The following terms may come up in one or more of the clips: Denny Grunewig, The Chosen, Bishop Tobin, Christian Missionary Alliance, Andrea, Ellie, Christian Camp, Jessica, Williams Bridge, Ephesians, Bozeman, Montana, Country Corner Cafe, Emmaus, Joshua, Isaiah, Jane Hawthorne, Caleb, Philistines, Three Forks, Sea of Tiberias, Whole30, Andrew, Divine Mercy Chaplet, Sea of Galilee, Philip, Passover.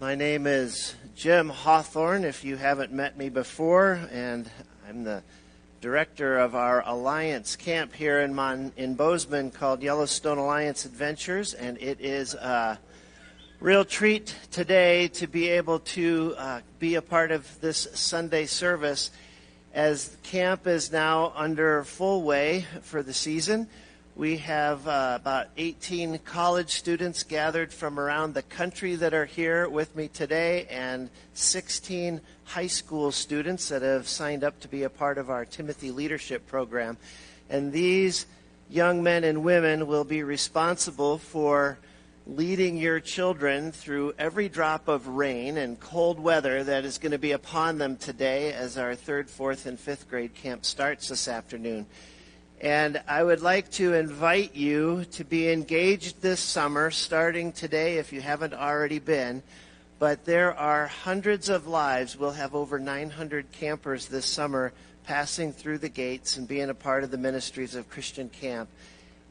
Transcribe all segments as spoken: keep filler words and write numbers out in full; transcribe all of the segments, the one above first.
My name is Jim Hawthorne, if you haven't met me before, and I'm the director of our Alliance Camp here in, Mon- in Bozeman called Yellowstone Alliance Adventures, and it is a real treat today to be able to uh, be a part of this Sunday service as camp is now under full way for the season. We have uh, about eighteen college students gathered from around the country that are here with me today, and sixteen high school students that have signed up to be a part of our Timothy Leadership Program. And these young men and women will be responsible for leading your children through every drop of rain and cold weather that is going to be upon them today as our third, fourth, and fifth grade camp starts this afternoon. And I would like to invite you to be engaged this summer, starting today if you haven't already been. But there are hundreds of lives. We'll have over nine hundred campers this summer passing through the gates and being a part of the ministries of Christian Camp,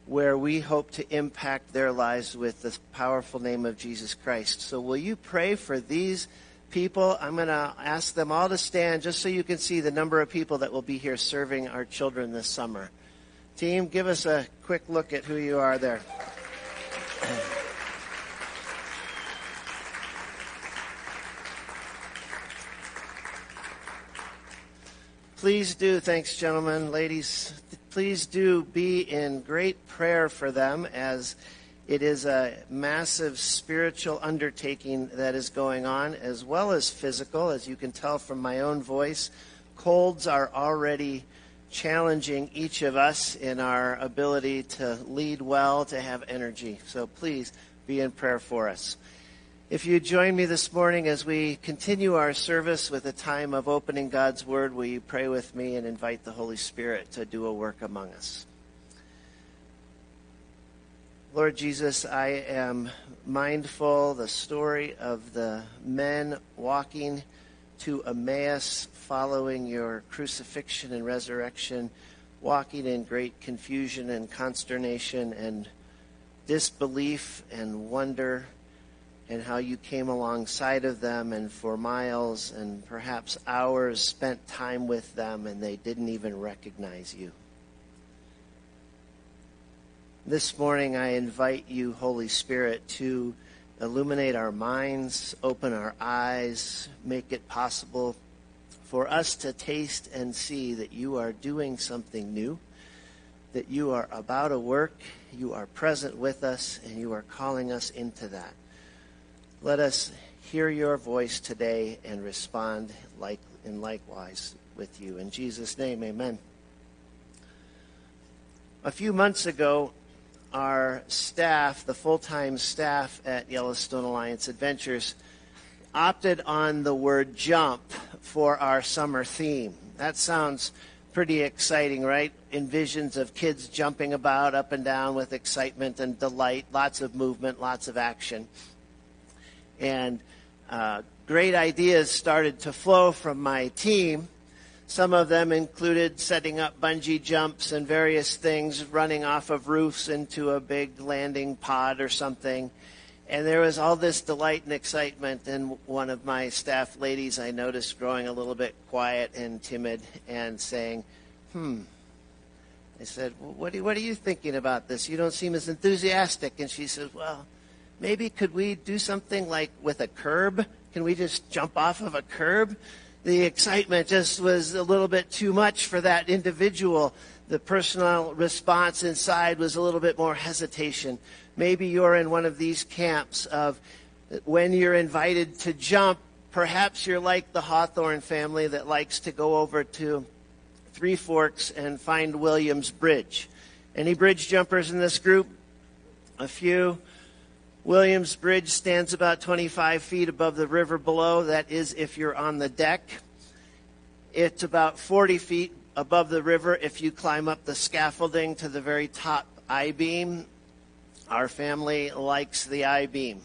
where we hope to impact their lives with the powerful name of Jesus Christ. So will you pray for these people? I'm going to ask them all to stand just so you can see the number of people that will be here serving our children this summer. Team, give us a quick look at who you are there. Please do, thanks gentlemen, ladies, please do be in great prayer for them, as it is a massive spiritual undertaking that is going on, as well as physical. As you can tell from my own voice, colds are already challenging each of us in our ability to lead well, to have energy. So please be in prayer for us. If you join me this morning as we continue our service with a time of opening God's Word, will you pray with me and invite the Holy Spirit to do a work among us? Lord Jesus, I am mindful of the story of the men walking to Emmaus following your crucifixion and resurrection, walking in great confusion and consternation and disbelief and wonder, and how you came alongside of them, and for miles and perhaps hours spent time with them, and they didn't even recognize you. This morning I invite you, Holy Spirit, to illuminate our minds, open our eyes, make it possible for us to taste and see that you are doing something new, that you are about to work, you are present with us, and you are calling us into that. Let us hear your voice today and respond like in likewise with you. In Jesus' name, amen. A few months ago, our staff, the full-time staff at Yellowstone Alliance Adventures, opted on the word jump for our summer theme. That sounds pretty exciting, right? Envisions of kids jumping about up and down with excitement and delight, lots of movement, lots of action. And uh, great ideas started to flow from my team. Some of them included setting up bungee jumps and various things, running off of roofs into a big landing pod or something. And there was all this delight and excitement, and one of my staff ladies I noticed growing a little bit quiet and timid and saying, hmm. I said, well, what, are, what are you thinking about this? You don't seem as enthusiastic. And she said, well, maybe could we do something like with a curb? Can we just jump off of a curb? The excitement just was a little bit too much for that individual. The personal response inside was a little bit more hesitation. Maybe you're in one of these camps of when you're invited to jump, perhaps you're like the Hawthorne family that likes to go over to Three Forks and find Williams Bridge. Any bridge jumpers in this group? A few. Williams Bridge stands about twenty-five feet above the river below. That is if you're on the deck. It's about forty feet above the river if you climb up the scaffolding to the very top I-beam. Our family likes the I-beam.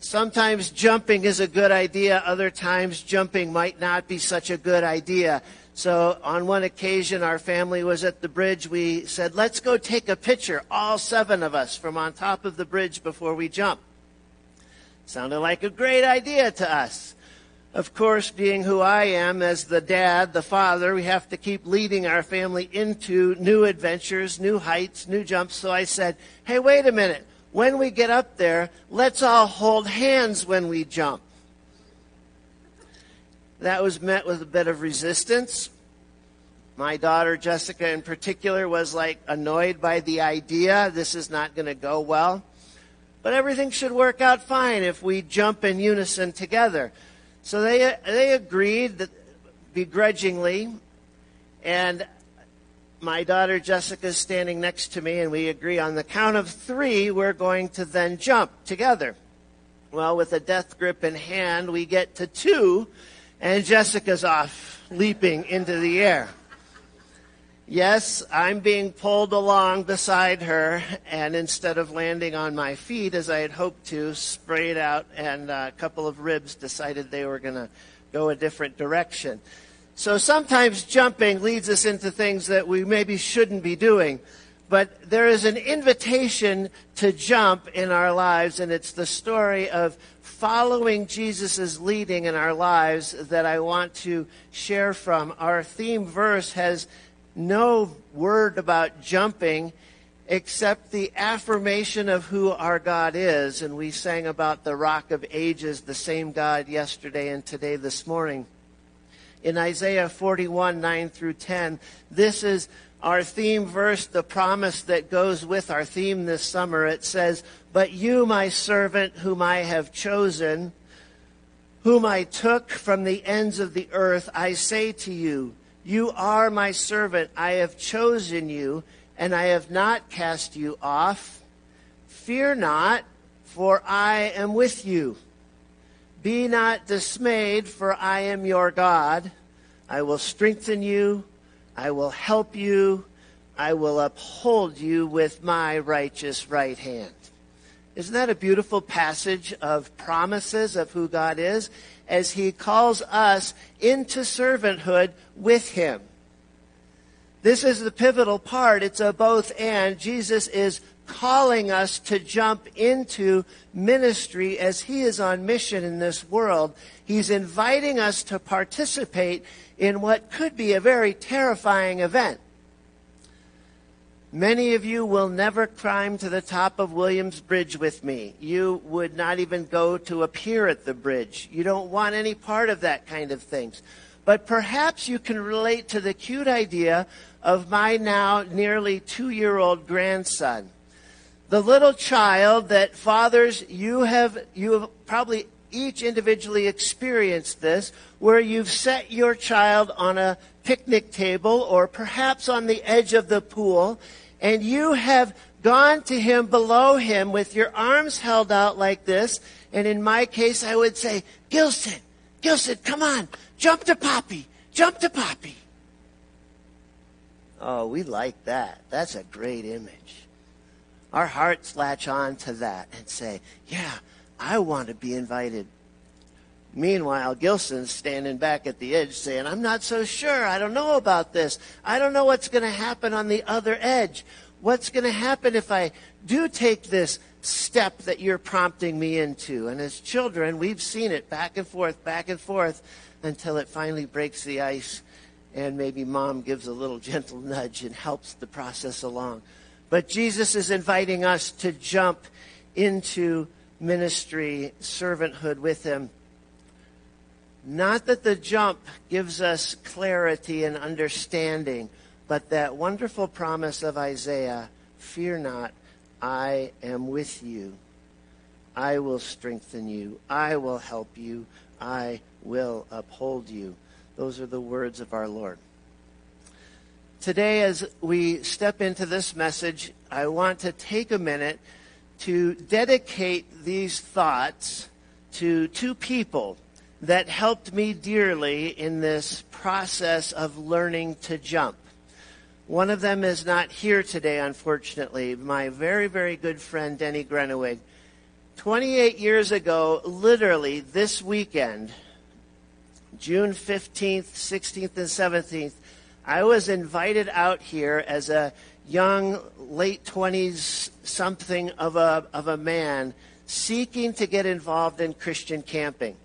Sometimes jumping is a good idea. Other times jumping might not be such a good idea. So on one occasion, our family was at the bridge. We said, let's go take a picture, all seven of us, from on top of the bridge before we jump. Sounded like a great idea to us. Of course, being who I am, as the dad, the father, we have to keep leading our family into new adventures, new heights, new jumps. So I said, hey, wait a minute. When we get up there, let's all hold hands when we jump. That was met with a bit of resistance. My daughter, Jessica, in particular, was like annoyed by the idea. This is not going to go well. But everything should work out fine if we jump in unison together. So they they agreed, that begrudgingly, and my daughter Jessica is standing next to me, and we agree on the count of three, we're going to then jump together. Well, with a death grip in hand, we get to two, and Jessica's off, leaping into the air. Yes, I'm being pulled along beside her, and instead of landing on my feet, as I had hoped to, sprayed out, and a couple of ribs decided they were going to go a different direction. So sometimes jumping leads us into things that we maybe shouldn't be doing. But there is an invitation to jump in our lives, and it's the story of following Jesus' leading in our lives that I want to share from. Our theme verse has no word about jumping except the affirmation of who our God is. And we sang about the Rock of Ages, the same God yesterday and today this morning. In Isaiah forty-one, nine through ten, this is our theme verse, the promise that goes with our theme this summer. It says, "But you, my servant, whom I have chosen, whom I took from the ends of the earth, I say to you, you are my servant. I have chosen you, and I have not cast you off. Fear not, for I am with you. Be not dismayed, for I am your God. I will strengthen you. I will help you. I will uphold you with my righteous right hand." Isn't that a beautiful passage of promises of who God is, as he calls us into servanthood with him? This is the pivotal part. It's a both and. Jesus is calling us to jump into ministry as he is on mission in this world. He's inviting us to participate in what could be a very terrifying event. Many of you will never climb to the top of Williams Bridge with me. You would not even go to a pier at the bridge. You don't want any part of that kind of things. But perhaps you can relate to the cute idea of my now nearly two-year-old grandson. The little child that fathers, you have you have probably each individually experienced this, where you've set your child on a picnic table or perhaps on the edge of the pool, and you have gone to him below him with your arms held out like this. And in my case, I would say, "Gilson, Gilson, come on, jump to Poppy, jump to Poppy." Oh, we like that. That's a great image. Our hearts latch on to that and say, yeah, I want to be invited. Meanwhile, Gilson's standing back at the edge saying, "I'm not so sure. I don't know about this. I don't know what's going to happen on the other edge. What's going to happen if I do take this step that you're prompting me into?" And as children, we've seen it back and forth, back and forth, until it finally breaks the ice. And maybe mom gives a little gentle nudge and helps the process along. But Jesus is inviting us to jump into ministry, servanthood with him. Not that the jump gives us clarity and understanding, but that wonderful promise of Isaiah, "Fear not, I am with you. I will strengthen you. I will help you. I will uphold you." Those are the words of our Lord. Today, as we step into this message, I want to take a minute to dedicate these thoughts to two people that helped me dearly in this process of learning to jump. One of them is not here today, unfortunately, my very, very good friend, Denny Grunewig. twenty-eight years ago, literally this weekend, June fifteenth, sixteenth, and seventeenth, I was invited out here as a young, late twenties something of a of a man seeking to get involved in Christian camping.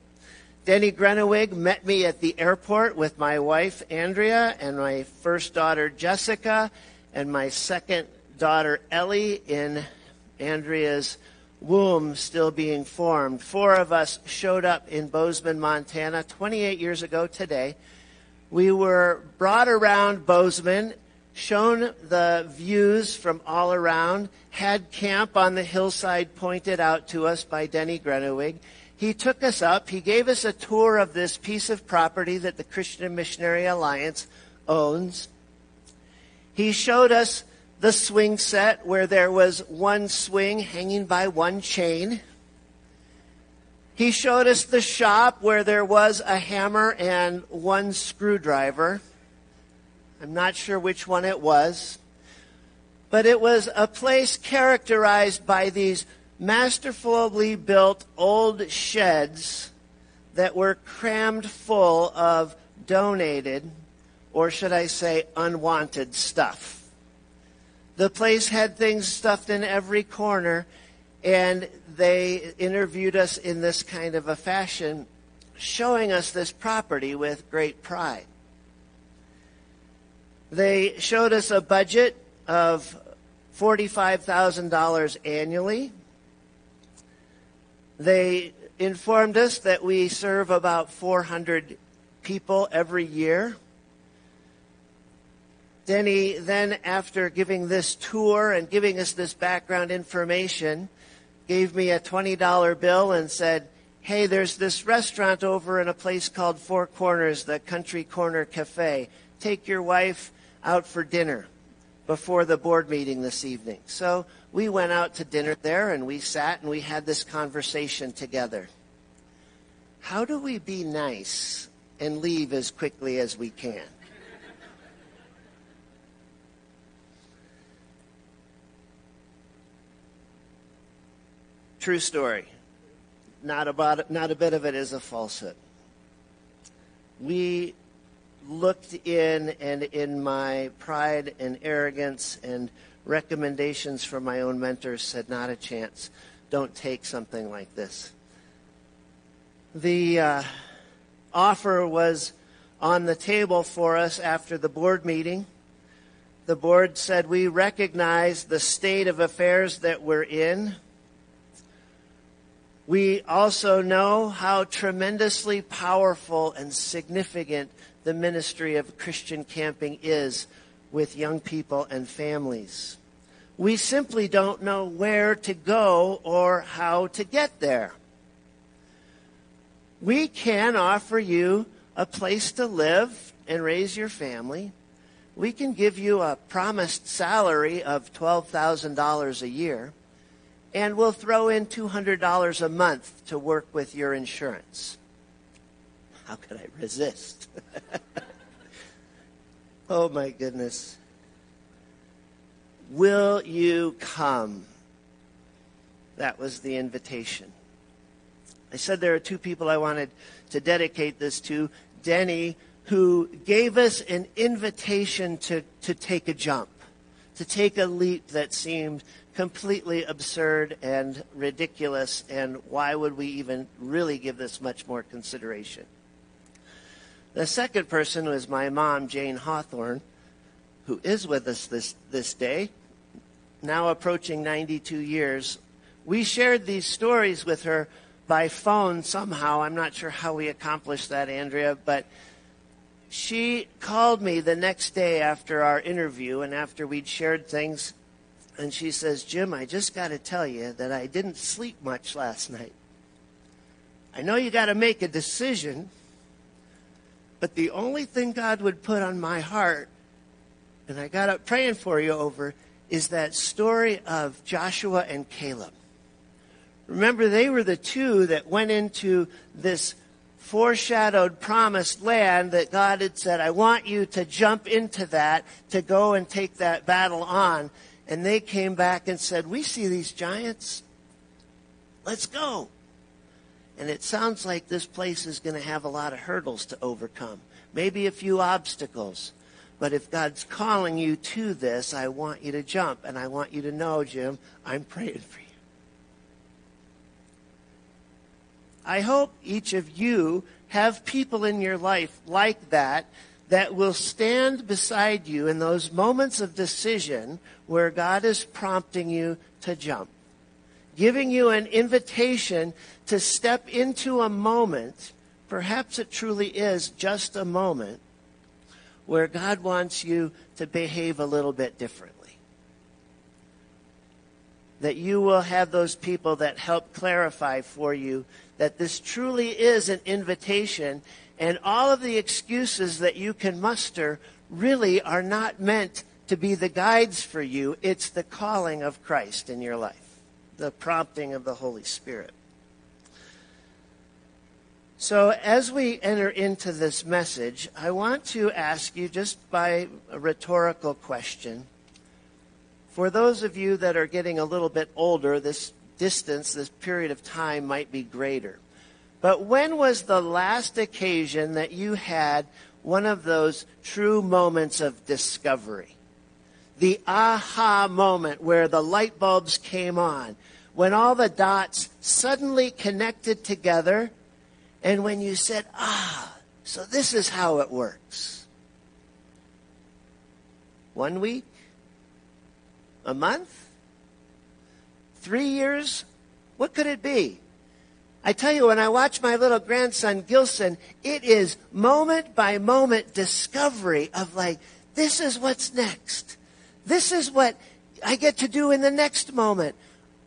Denny Grunewig met me at the airport with my wife, Andrea, and my first daughter, Jessica, and my second daughter, Ellie, in Andrea's womb still being formed. Four of us showed up in Bozeman, Montana, twenty-eight years ago today. We were brought around Bozeman, shown the views from all around, had camp on the hillside pointed out to us by Denny Grunewig. He took us up. He gave us a tour of this piece of property that the Christian Missionary Alliance owns. He showed us the swing set where there was one swing hanging by one chain. He showed us the shop where there was a hammer and one screwdriver. I'm not sure which one it was, but it was a place characterized by these masterfully built old sheds that were crammed full of donated, or should I say, unwanted stuff. The place had things stuffed in every corner, and they interviewed us in this kind of a fashion, showing us this property with great pride. They showed us a budget of forty-five thousand dollars annually. They informed us that we serve about four hundred people every year. Denny then, after giving this tour and giving us this background information, gave me a twenty dollar bill and said, hey, there's this restaurant over in a place called Four Corners, the Country Corner Cafe. Take your wife out for dinner before the board meeting this evening. So we went out to dinner there, and we sat and we had this conversation together. How do we be nice and leave as quickly as we can? True story. Not about, not a bit of it is a falsehood. We looked in, and in my pride and arrogance and recommendations from my own mentors said, not a chance. Don't take something like this. The uh, offer was on the table for us after the board meeting. The board said, we recognize the state of affairs that we're in. We also know how tremendously powerful and significant the ministry of Christian camping is with young people and families. We simply don't know where to go or how to get there. We can offer you a place to live and raise your family. We can give you a promised salary of twelve thousand dollars a year. And we'll throw in two hundred dollars a month to work with your insurance. How could I resist? Oh, my goodness. Will you come? That was the invitation. I said there are two people I wanted to dedicate this to. Denny, who gave us an invitation to, to take a jump, to take a leap that seemed completely absurd and ridiculous, and why would we even really give this much more consideration? The second person was my mom, Jane Hawthorne, who is with us this, this day, now approaching ninety-two years. We shared these stories with her by phone somehow. I'm not sure how we accomplished that, Andrea, but she called me the next day after our interview and after we'd shared things. And she says, Jim, I just got to tell you that I didn't sleep much last night. I know you got to make a decision, but the only thing God would put on my heart, and I got up praying for you over, is that story of Joshua and Caleb. Remember, they were the two that went into this foreshadowed promised land that God had said, I want you to jump into that, to go and take that battle on. And they came back and said, we see these giants. Let's go. And it sounds like this place is going to have a lot of hurdles to overcome, maybe a few obstacles. But if God's calling you to this, I want you to jump. And I want you to know, Jim, I'm praying for you. I hope each of you have people in your life like that that will stand beside you in those moments of decision where God is prompting you to jump, giving you an invitation to step into a moment, perhaps it truly is just a moment, where God wants you to behave a little bit differently. That you will have those people that help clarify for you that this truly is an invitation, and all of the excuses that you can muster really are not meant to be the guides for you. It's the calling of Christ in your life, the prompting of the Holy Spirit. So as we enter into this message, I want to ask you just by a rhetorical question. For those of you that are getting a little bit older, this distance, this period of time might be greater. But when was the last occasion that you had one of those true moments of discovery? The aha moment where the light bulbs came on, when all the dots suddenly connected together, and when you said, ah, so this is how it works. One week? A month? Three years? What could it be? I tell you, when I watch my little grandson, Gilson, it is moment by moment discovery of like, this is what's next. This is what I get to do in the next moment.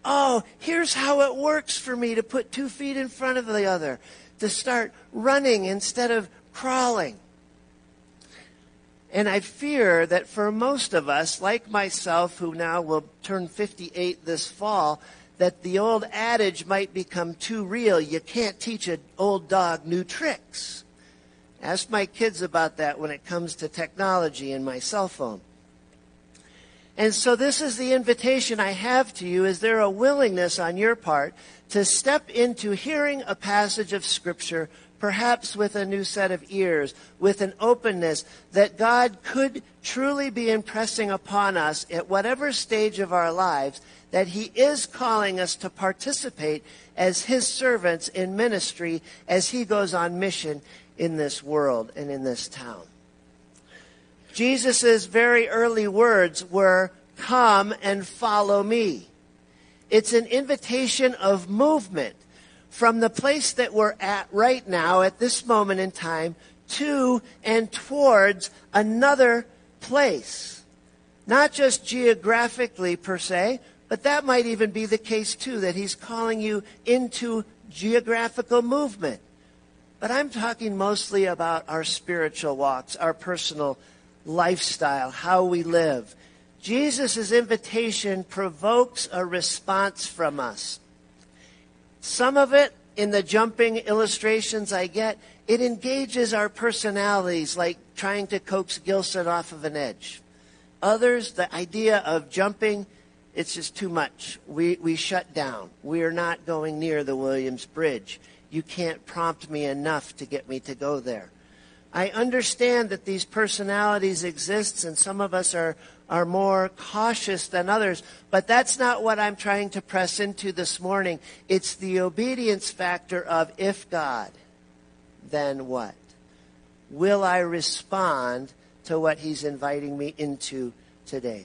Oh, here's how it works for me to put two feet in front of the other, to start running instead of crawling. And I fear that for most of us, like myself, who now will turn fifty-eight this fall, that the old adage might become too real. You can't teach an old dog new tricks. Ask my kids about that when it comes to technology and my cell phone. And so this is the invitation I have to you. Is there a willingness on your part to step into hearing a passage of Scripture, perhaps with a new set of ears, with an openness that God could truly be impressing upon us at whatever stage of our lives, that He is calling us to participate as His servants in ministry as He goes on mission in this world and in this town? Jesus' very early words were, come and follow me. It's an invitation of movement from the place that we're at right now, at this moment in time, to and towards another place. Not just geographically per se, but that might even be the case too, that He's calling you into geographical movement. But I'm talking mostly about our spiritual walks, our personal lifestyle, how we live. Jesus' invitation provokes a response from us. Some of it, in the jumping illustrations I get, it engages our personalities, like trying to coax Gilson off of an edge. Others, the idea of jumping, it's just too much. We, we shut down. We are not going near the Williams Bridge. You can't prompt me enough to get me to go there. I understand that these personalities exist, and some of us are, are more cautious than others, but that's not what I'm trying to press into this morning. It's the obedience factor of, if God, then what? Will I respond to what He's inviting me into today?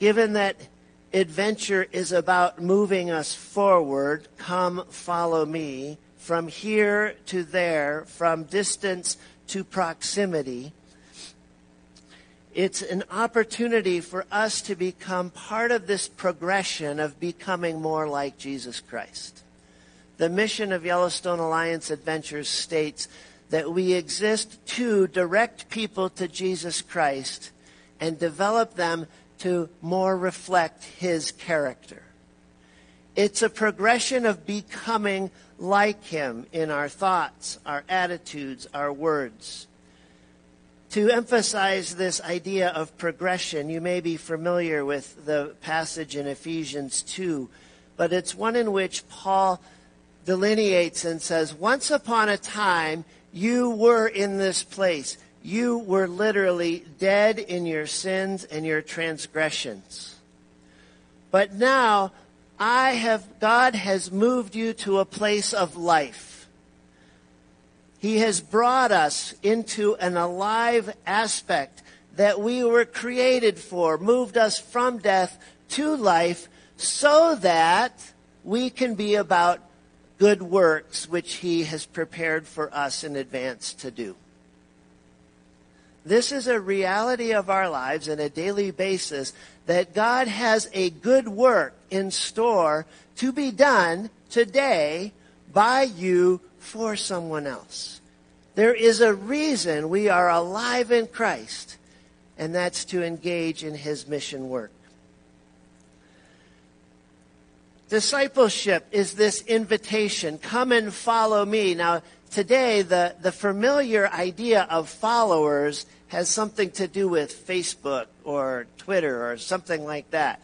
Given that adventure is about moving us forward, come follow me, from here to there, from distance to proximity, it's an opportunity for us to become part of this progression of becoming more like Jesus Christ. The mission of Yellowstone Alliance Adventures states that we exist to direct people to Jesus Christ and develop them to more reflect His character. It's a progression of becoming like Him in our thoughts, our attitudes, our words. To emphasize this idea of progression, you may be familiar with the passage in Ephesians two, but it's one in which Paul delineates and says, once upon a time, you were in this place. You were literally dead in your sins and your transgressions. But now, I have, God has moved you to a place of life. He has brought us into an alive aspect that we were created for, moved us from death to life so that we can be about good works which he has prepared for us in advance to do. This is a reality of our lives on a daily basis, that God has a good work in store to be done today by you for someone else. There is a reason we are alive in Christ, and that's to engage in his mission work. Discipleship is this invitation, come and follow me. Now, today, the, the familiar idea of followers has something to do with Facebook or Twitter or something like that.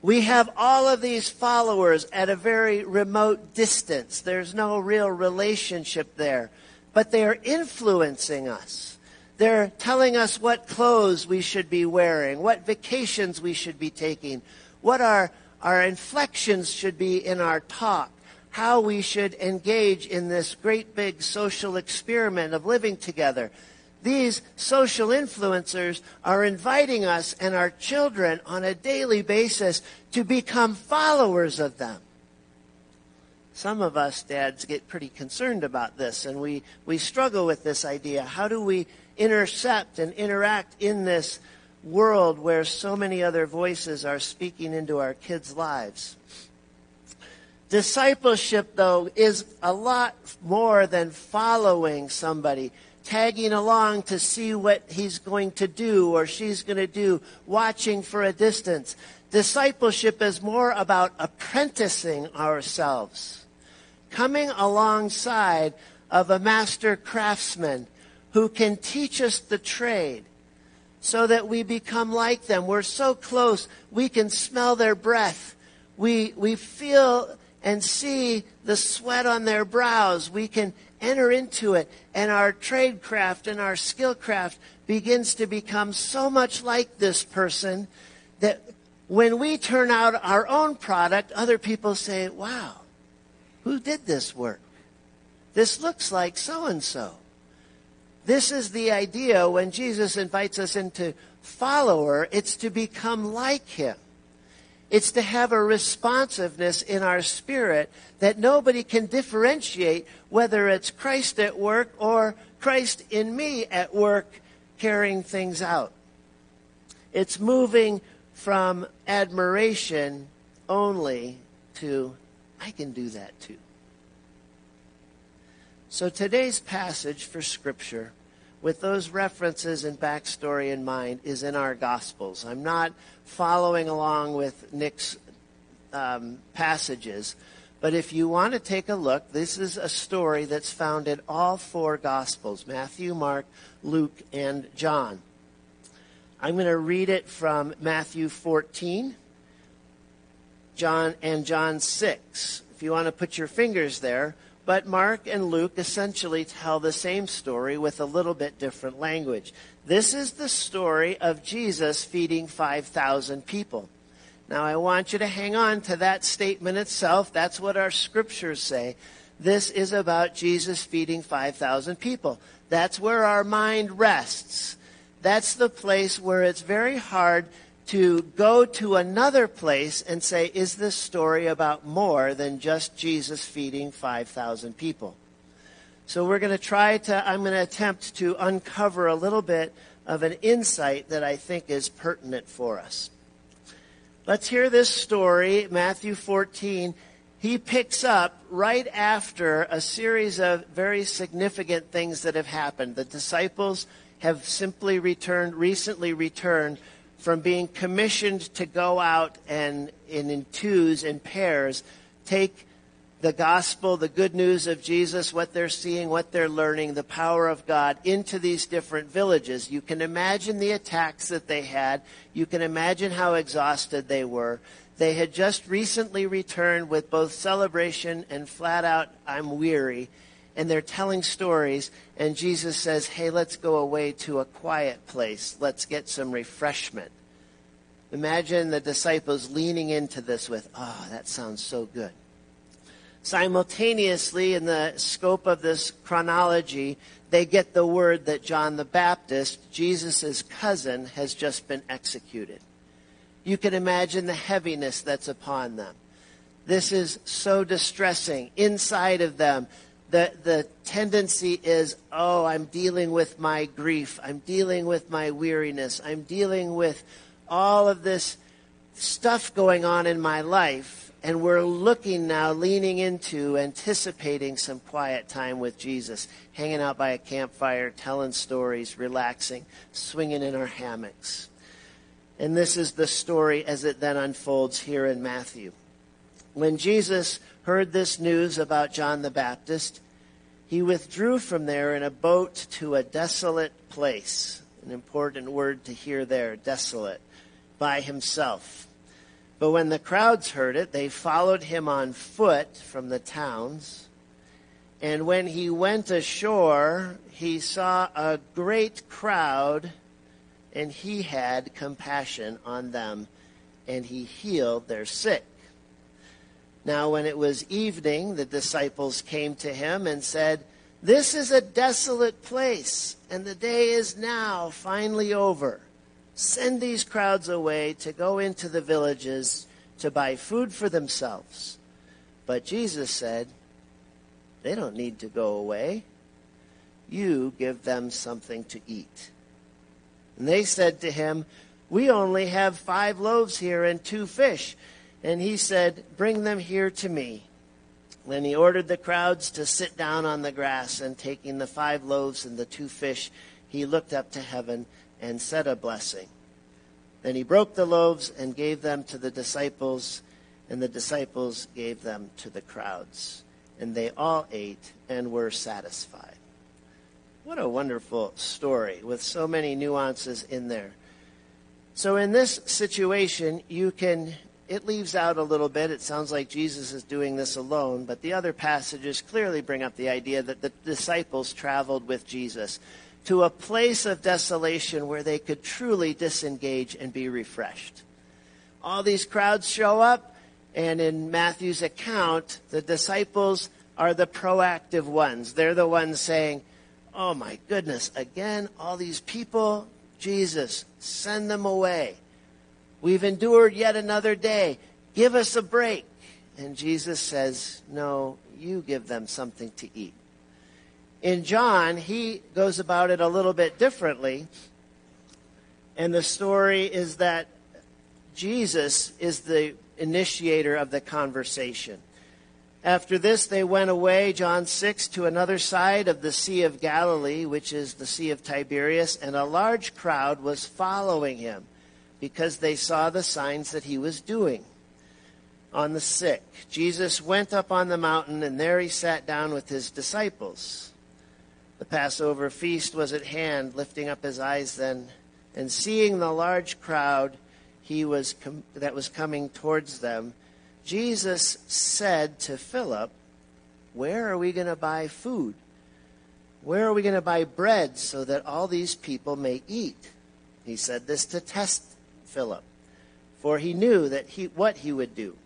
We have all of these followers at a very remote distance. There's no real relationship there, but they are influencing us. They're telling us what clothes we should be wearing, what vacations we should be taking, what our Our inflections should be in our talk, how we should engage in this great big social experiment of living together. These social influencers are inviting us and our children on a daily basis to become followers of them. Some of us dads get pretty concerned about this, and we, we struggle with this idea. How do we intercept and interact in this world where so many other voices are speaking into our kids' lives? Discipleship, though, is a lot more than following somebody, tagging along to see what he's going to do or she's going to do, watching for a distance. Discipleship is more about apprenticing ourselves, coming alongside of a master craftsman who can teach us the trade, so that we become like them. We're so close, we can smell their breath. We we feel and see the sweat on their brows. We can enter into it, and our trade craft and our skill craft begins to become so much like this person that when we turn out our own product, other people say, wow, who did this work? This looks like so-and-so. This is the idea when Jesus invites us into follower. It's to become like him. It's to have a responsiveness in our spirit that nobody can differentiate whether it's Christ at work or Christ in me at work carrying things out. It's moving from admiration only to I can do that too. So today's passage for Scripture, with those references and backstory in mind, is in our Gospels. I'm not following along with Nick's um, passages, but if you want to take a look, this is a story that's found in all four Gospels, Matthew, Mark, Luke, and John. I'm going to read it from Matthew fourteen, John, and John six. If you want to put your fingers there. But Mark and Luke essentially tell the same story with a little bit different language. This is the story of Jesus feeding five thousand people. Now, I want you to hang on to that statement itself. That's what our scriptures say. This is about Jesus feeding five thousand people. That's where our mind rests. That's the place where it's very hard to go to another place and say, is this story about more than just Jesus feeding five thousand people? So we're going to try to, I'm going to attempt to uncover a little bit of an insight that I think is pertinent for us. Let's hear this story, Matthew fourteen. He picks up right after a series of very significant things that have happened. The disciples have simply returned, recently returned, from being commissioned to go out and, and in twos and pairs, take the gospel, the good news of Jesus, what they're seeing, what they're learning, the power of God into these different villages. You can imagine the attacks that they had. You can imagine how exhausted they were. They had just recently returned with both celebration and flat out, I'm weary. And they're telling stories, and Jesus says, hey, let's go away to a quiet place. Let's get some refreshment. Imagine the disciples leaning into this with, oh, that sounds so good. Simultaneously, in the scope of this chronology, they get the word that John the Baptist, Jesus' cousin, has just been executed. You can imagine the heaviness that's upon them. This is so distressing. Inside of them, the, the tendency is, oh, I'm dealing with my grief. I'm dealing with my weariness. I'm dealing with all of this stuff going on in my life, and we're looking now, leaning into, anticipating some quiet time with Jesus, hanging out by a campfire, telling stories, relaxing, swinging in our hammocks. And this is the story as it then unfolds here in Matthew. When Jesus heard this news about John the Baptist, he withdrew from there in a boat to a desolate place. An important word to hear there, desolate. By himself. But when the crowds heard it, they followed him on foot from the towns. And when he went ashore, he saw a great crowd, and he had compassion on them, and he healed their sick. Now when it was evening, the disciples came to him and said, "This is a desolate place, and the day is now finally over. Send these crowds away to go into the villages to buy food for themselves." But Jesus said, "They don't need to go away. You give them something to eat." And they said to him, "We only have five loaves here and two fish." And he said, "Bring them here to me." Then he ordered the crowds to sit down on the grass, and taking the five loaves and the two fish, he looked up to heaven and said a blessing. Then he broke the loaves and gave them to the disciples, and the disciples gave them to the crowds. And they all ate and were satisfied. What a wonderful story with so many nuances in there. So in this situation, you can, it leaves out a little bit. It sounds like Jesus is doing this alone, but the other passages clearly bring up the idea that the disciples traveled with Jesus to a place of desolation where they could truly disengage and be refreshed. All these crowds show up, and in Matthew's account, the disciples are the proactive ones. They're the ones saying, "Oh my goodness, again, all these people, Jesus, send them away. We've endured yet another day. Give us a break." And Jesus says, "No, you give them something to eat." In John, he goes about it a little bit differently. And the story is that Jesus is the initiator of the conversation. After this, they went away, John six, to another side of the Sea of Galilee, which is the Sea of Tiberias, and a large crowd was following him because they saw the signs that he was doing on the sick. Jesus went up on the mountain, and there he sat down with his disciples. The Passover feast was at hand. Lifting up his eyes then, and seeing the large crowd he was com- that was coming towards them, Jesus said to Philip, "Where are we going to buy food? Where are we going to buy bread so that all these people may eat?" He said this to test Philip, for he knew that he what he would do.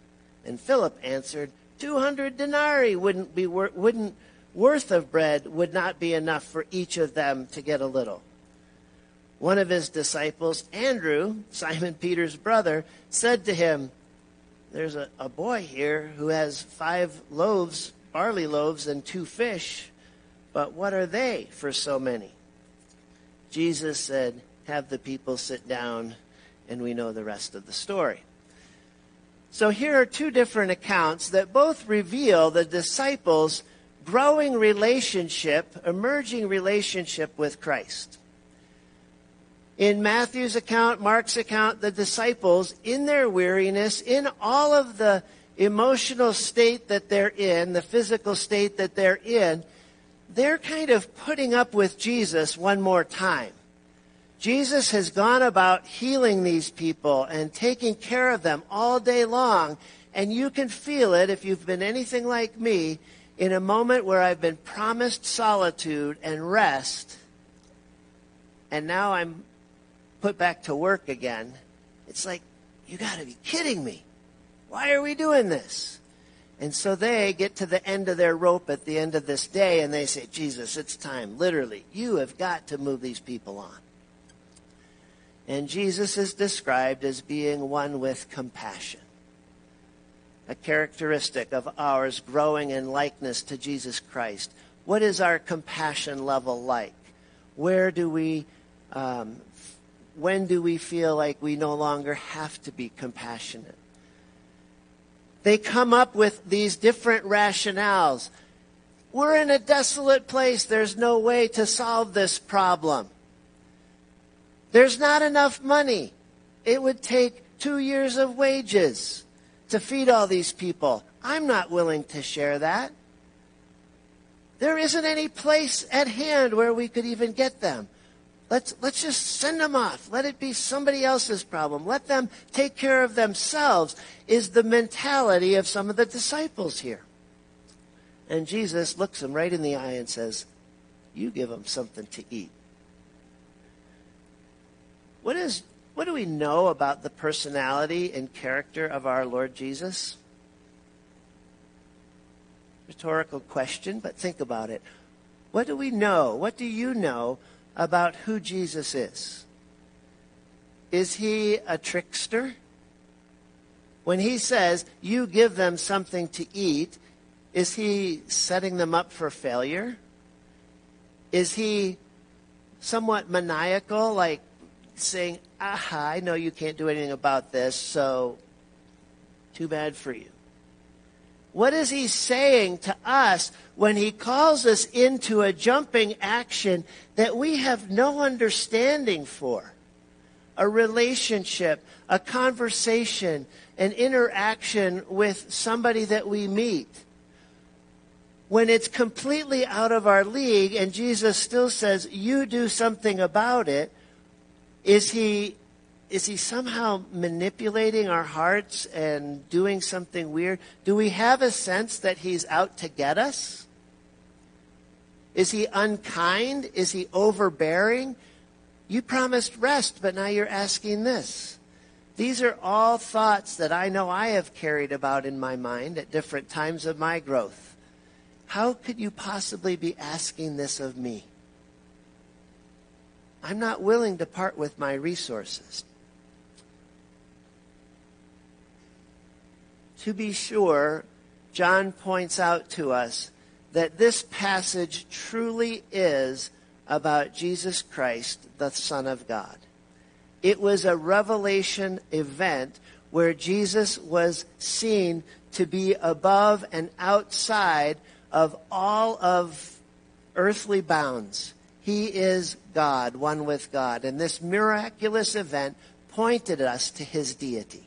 And Philip answered, two hundred denarii wouldn't be wor- wouldn't worth of bread would not be enough for each of them to get a little." One of his disciples, Andrew, Simon Peter's brother, said to him, "There's a, a boy here who has five loaves, barley loaves, and two fish, but what are they for so many?" Jesus said, "Have the people sit down," and we know the rest of the story. So here are two different accounts that both reveal the disciples' growing relationship, emerging relationship with Christ. In Matthew's account, Mark's account, the disciples, in their weariness, in all of the emotional state that they're in, the physical state that they're in, they're kind of putting up with Jesus one more time. Jesus has gone about healing these people and taking care of them all day long. And you can feel it, if you've been anything like me, in a moment where I've been promised solitude and rest, and now I'm put back to work again. It's like, You got to be kidding me. Why are we doing this? And so they get to the end of their rope at the end of this day, and they say, Jesus, it's time. Literally, you have got to move these people on. And Jesus is described as being one with compassion, a characteristic of ours growing in likeness to Jesus Christ. What is our compassion level like? Where do we, um, when do we feel like we no longer have to be compassionate? They come up with these different rationales. We're in a desolate place. There's no way to solve this problem. There's not enough money. It would take two years of wages to feed all these people. I'm not willing to share that. There isn't any place at hand where we could even get them. Let's, let's just send them off. Let it be somebody else's problem. Let them take care of themselves is the mentality of some of the disciples here. And Jesus looks them right in the eye and says, you give them something to eat. What is, what do we know about the personality and character of our Lord Jesus? Rhetorical question, but think about it. What do we know? What do you know about who Jesus is? Is he a trickster? When he says, you give them something to eat, is he setting them up for failure? Is he somewhat maniacal, like saying, aha, I know you can't do anything about this, so too bad for you? What is he saying to us when he calls us into a jumping action that we have no understanding for? A relationship, a conversation, an interaction with somebody that we meet. When it's completely out of our league and Jesus still says, you do something about it, is he Is he somehow manipulating our hearts and doing something weird? Do we have a sense that he's out to get us? Is he unkind? Is he overbearing? You promised rest, but now you're asking this. These are all thoughts that I know I have carried about in my mind at different times of my growth. How could you possibly be asking this of me? I'm not willing to part with my resources. To be sure, John points out to us that this passage truly is about Jesus Christ, the Son of God. It was a revelation event where Jesus was seen to be above and outside of all of earthly bounds. He is God, one with God. And this miraculous event pointed us to his deity.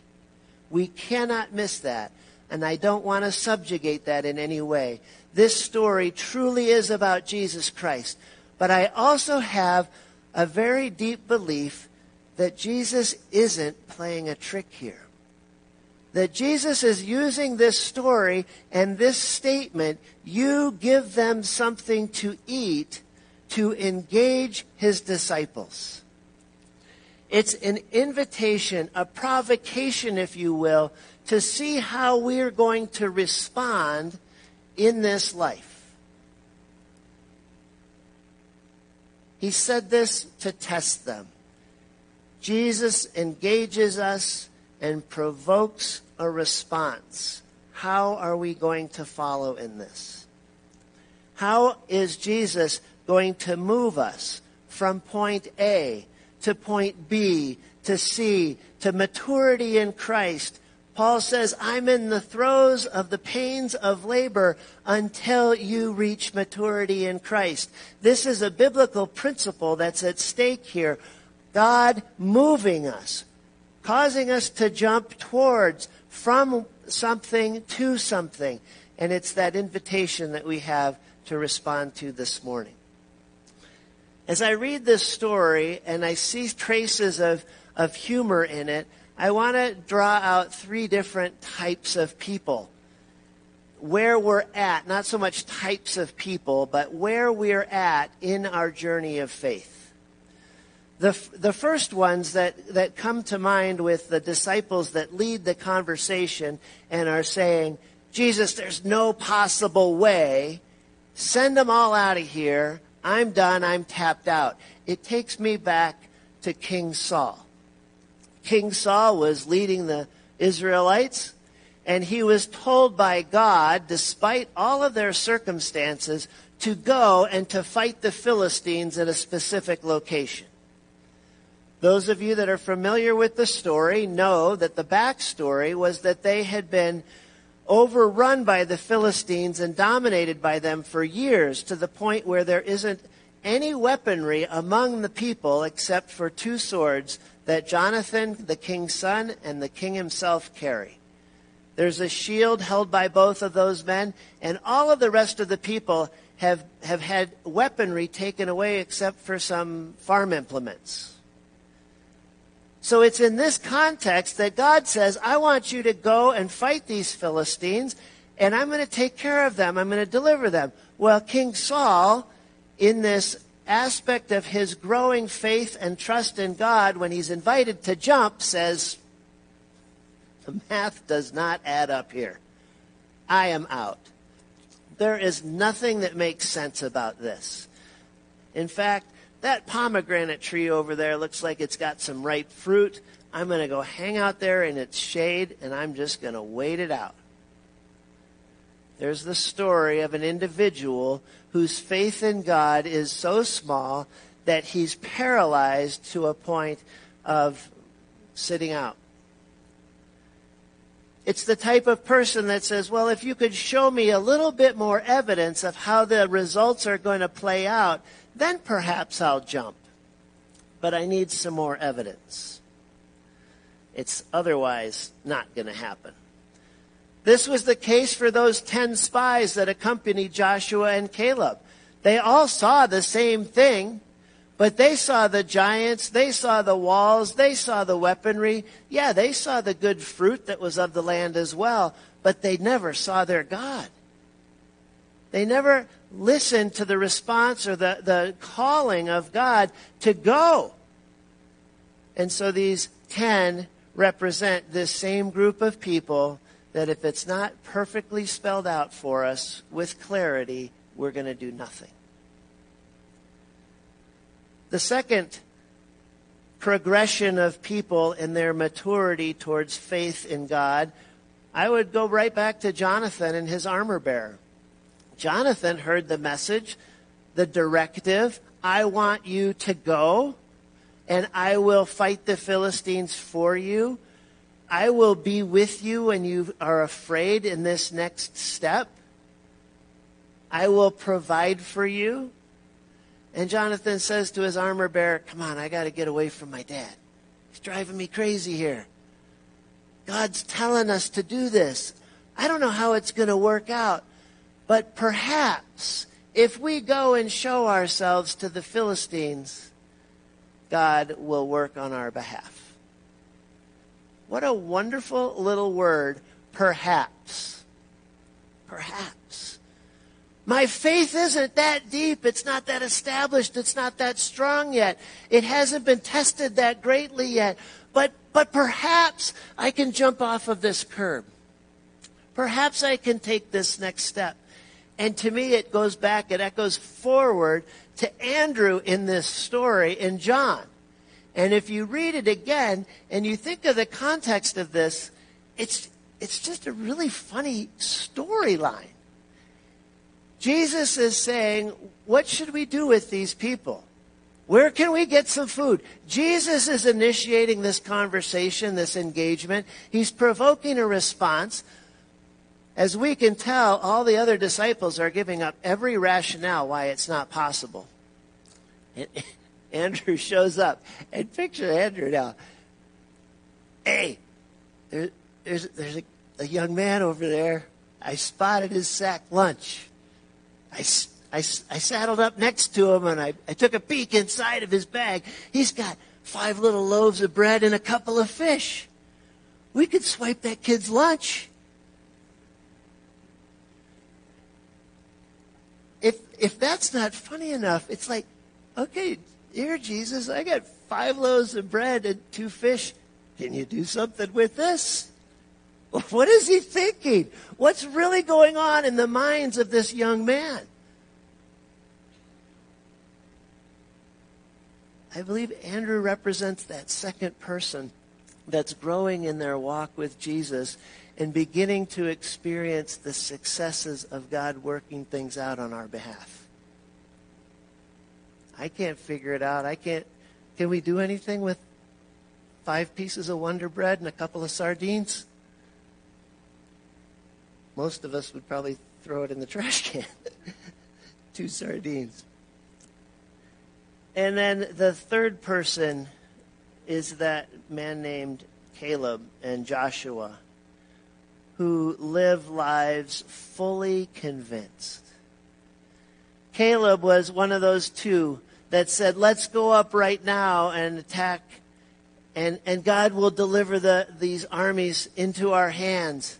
We cannot miss that, and I don't want to subjugate that in any way. This story truly is about Jesus Christ, but I also have a very deep belief that Jesus isn't playing a trick here. That Jesus is using this story and this statement, you give them something to eat, to engage his disciples. It's an invitation, a provocation, if you will, to see how we're going to respond in this life. He said this to test them. Jesus engages us and provokes a response. How are we going to follow in this? How is Jesus going to move us from point A to point B, to C, to maturity in Christ? Paul says, I'm in the throes of the pains of labor until you reach maturity in Christ. This is a biblical principle that's at stake here. God moving us, causing us to jump towards from something to something. And it's that invitation that we have to respond to this morning. As I read this story and I see traces of, of humor in it, I want to draw out three different types of people. Where we're at, not so much types of people, but where we're at in our journey of faith. The the first ones that, that come to mind with the disciples that lead the conversation and are saying, Jesus, there's no possible way. Send them all out of here. I'm done. I'm tapped out. It takes me back to King Saul. King Saul was leading the Israelites, and he was told by God, despite all of their circumstances, to go and to fight the Philistines at a specific location. Those of you that are familiar with the story know that the backstory was that they had been overrun by the Philistines and dominated by them for years, to the point where there isn't any weaponry among the people except for two swords that Jonathan, the king's son, and the king himself carry. There's a shield held by both of those men, and all of the rest of the people have, have had weaponry taken away except for some farm implements. So it's in this context that God says, I want you to go and fight these Philistines, and I'm going to take care of them. I'm going to deliver them. Well, King Saul, in this aspect of his growing faith and trust in God, when he's invited to jump, says, the math does not add up here. I am out. There is nothing that makes sense about this. In fact, that pomegranate tree over there looks like it's got some ripe fruit. I'm going to go hang out there in its shade, and I'm just going to wait it out. There's the story of an individual whose faith in God is so small that he's paralyzed to a point of sitting out. It's the type of person that says, well, if you could show me a little bit more evidence of how the results are going to play out, then perhaps I'll jump, but I need some more evidence. It's otherwise not going to happen. This was the case for those ten spies that accompanied Joshua and Caleb. They all saw the same thing, but they saw the giants, they saw the walls, they saw the weaponry. Yeah, they saw the good fruit that was of the land as well, but they never saw their God. They never listen to the response or the, the calling of God to go. And so these ten represent this same group of people that if it's not perfectly spelled out for us with clarity, we're going to do nothing. The second progression of people in their maturity towards faith in God, I would go right back to Jonathan and his armor bearer. Jonathan heard the message, the directive, I want you to go, and I will fight the Philistines for you. I will be with you when you are afraid in this next step. I will provide for you. And Jonathan says to his armor bearer, come on, I got to get away from my dad. He's driving me crazy here. God's telling us to do this. I don't know how it's going to work out. But perhaps if we go and show ourselves to the Philistines, God will work on our behalf. What a wonderful little word, perhaps. Perhaps. My faith isn't that deep. It's not that established. It's not that strong yet. It hasn't been tested that greatly yet. But, but perhaps I can jump off of this curb. Perhaps I can take this next step. And to me, it goes back, it echoes forward to Andrew in this story in John. And if you read it again and you think of the context of this, it's it's just a really funny storyline. Jesus is saying, what should we do with these people? Where can we get some food? Jesus is initiating this conversation, this engagement. He's provoking a response. As we can tell, all the other disciples are giving up every rationale why it's not possible. And Andrew shows up. And picture Andrew now. Hey, there, there's, there's a, a young man over there. I spotted his sack lunch. I, I, I saddled up next to him, and I, I took a peek inside of his bag. He's got five little loaves of bread and a couple of fish. We could swipe that kid's lunch. If if that's not funny enough, it's like, okay, Dear Jesus, I got five loaves of bread and two fish. Can you do something with this? What is he thinking? What's really going on in the minds of this young man? I believe Andrew represents that second person that's growing in their walk with Jesus and beginning to experience the successes of God working things out on our behalf. I can't figure it out. I can't. Can we do anything with five pieces of Wonder Bread and a couple of sardines? Most of us would probably throw it in the trash can. Two sardines. And then the third person is that man named Caleb and Joshua, who live lives fully convinced. Caleb was one of those two that said, let's go up right now and attack, and, and God will deliver the, these armies into our hands.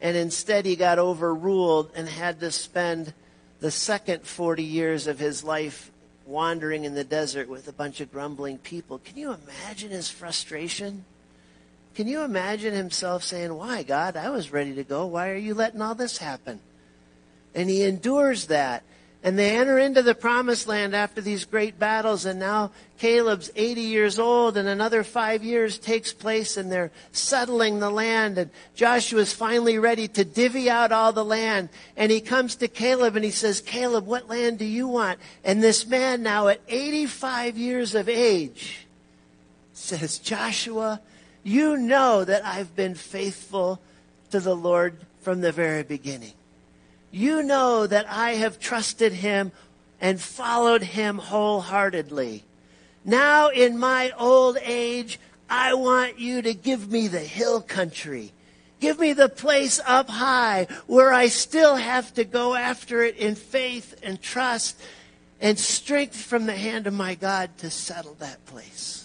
And instead he got overruled and had to spend the second forty years of his life wandering in the desert with a bunch of grumbling people. Can you imagine his frustration? Can you imagine himself saying, why, God, I was ready to go. Why are you letting all this happen? And he endures that. And they enter into the promised land after these great battles. And now Caleb's eighty years old, and another five years takes place, and they're settling the land. And Joshua's finally ready to divvy out all the land. And he comes to Caleb and he says, Caleb, what land do you want? And this man now at eighty-five years of age says, Joshua, you know that I've been faithful to the Lord from the very beginning. You know that I have trusted him and followed him wholeheartedly. Now in my old age, I want you to give me the hill country. Give me the place up high where I still have to go after it in faith and trust and strength from the hand of my God to settle that place.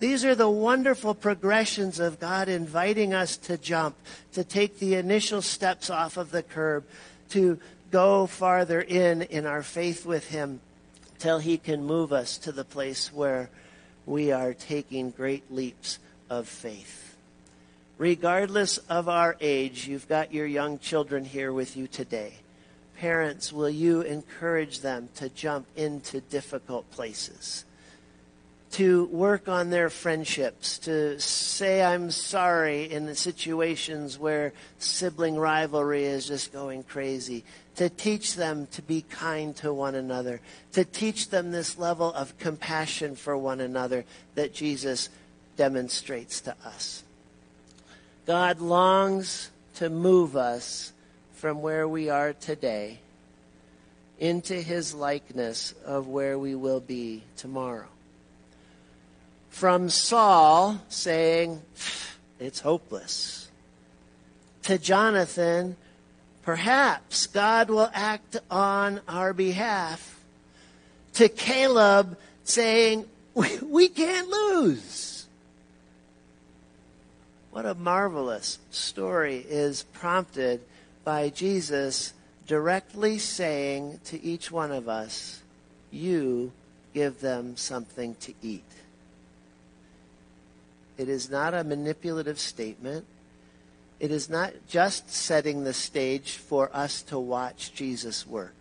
These are the wonderful progressions of God inviting us to jump, to take the initial steps off of the curb, to go farther in in our faith with him till he can move us to the place where we are taking great leaps of faith. Regardless of our age, you've got your young children here with you today. Parents, will you encourage them to jump into difficult places? To work on their friendships, to say I'm sorry in the situations where sibling rivalry is just going crazy, to teach them to be kind to one another, to teach them this level of compassion for one another that Jesus demonstrates to us. God longs to move us from where we are today into his likeness of where we will be tomorrow. From Saul saying, it's hopeless, to Jonathan, perhaps God will act on our behalf, to Caleb saying, we, we can't lose. What a marvelous story is prompted by Jesus directly saying to each one of us, you give them something to eat. It is not a manipulative statement. It is not just setting the stage for us to watch Jesus work.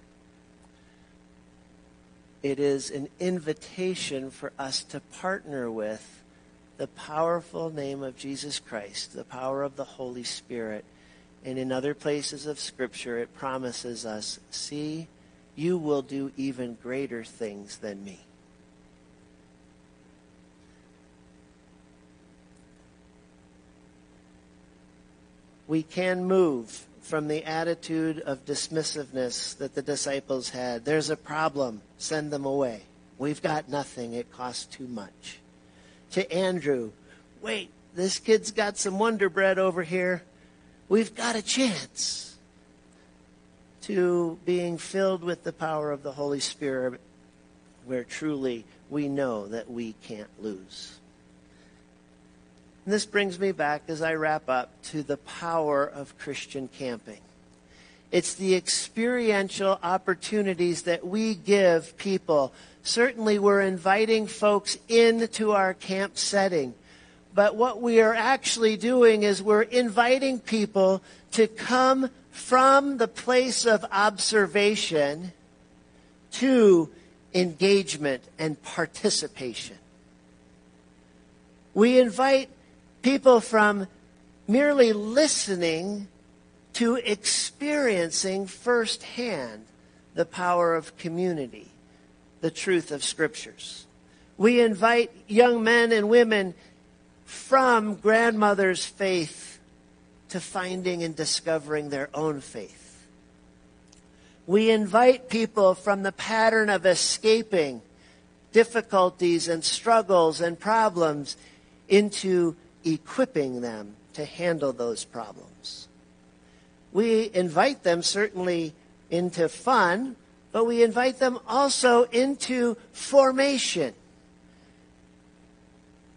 It is an invitation for us to partner with the powerful name of Jesus Christ, the power of the Holy Spirit. And in other places of Scripture, it promises us, see, you will do even greater things than me. We can move from the attitude of dismissiveness that the disciples had. There's a problem. Send them away. We've got nothing. It costs too much. To Andrew, wait, this kid's got some Wonder Bread over here. We've got a chance. To being filled with the power of the Holy Spirit, where truly we know that we can't lose. And this brings me back as I wrap up to the power of Christian camping. It's the experiential opportunities that we give people. Certainly, we're inviting folks into our camp setting. But what we are actually doing is we're inviting people to come from the place of observation to engagement and participation. We invite people from merely listening to experiencing firsthand the power of community, the truth of scriptures. We invite young men and women from grandmother's faith to finding and discovering their own faith. We invite people from the pattern of escaping difficulties and struggles and problems into equipping them to handle those problems. We invite them certainly into fun, but we invite them also into formation.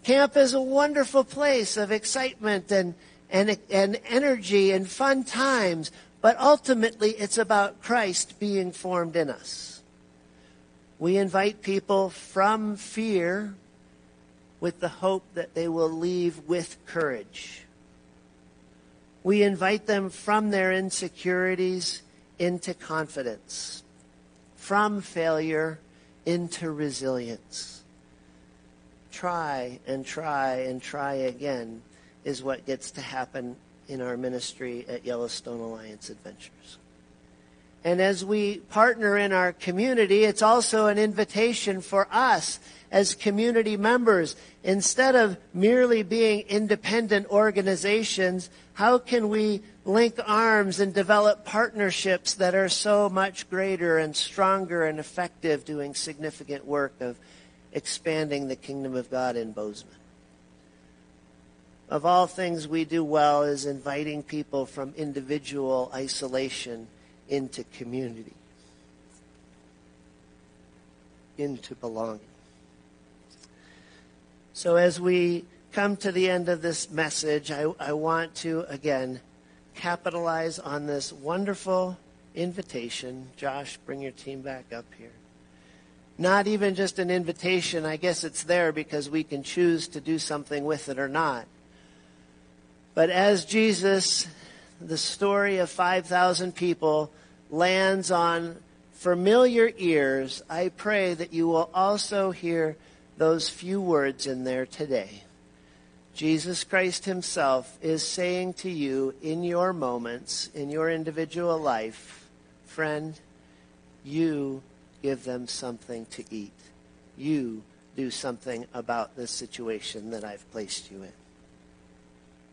Camp is a wonderful place of excitement and, and, and energy and fun times, but ultimately it's about Christ being formed in us. We invite people from fear with the hope that they will leave with courage. We invite them from their insecurities into confidence, from failure into resilience. Try and try and try again is what gets to happen in our ministry at Yellowstone Alliance Adventures. And as we partner in our community, it's also an invitation for us as community members. Instead of merely being independent organizations, how can we link arms and develop partnerships that are so much greater and stronger and effective, doing significant work of expanding the kingdom of God in Bozeman? Of all things we do well is inviting people from individual isolation into community, into belonging. So as we come to the end of this message, I, I want to, again, capitalize on this wonderful invitation. Josh, bring your team back up here. Not even just an invitation. I guess it's there because we can choose to do something with it or not. But as Jesus, the story of five thousand people, lands on familiar ears, I pray that you will also hear those few words in there today. Jesus Christ himself is saying to you in your moments, in your individual life, friend, you give them something to eat. You do something about this situation that I've placed you in.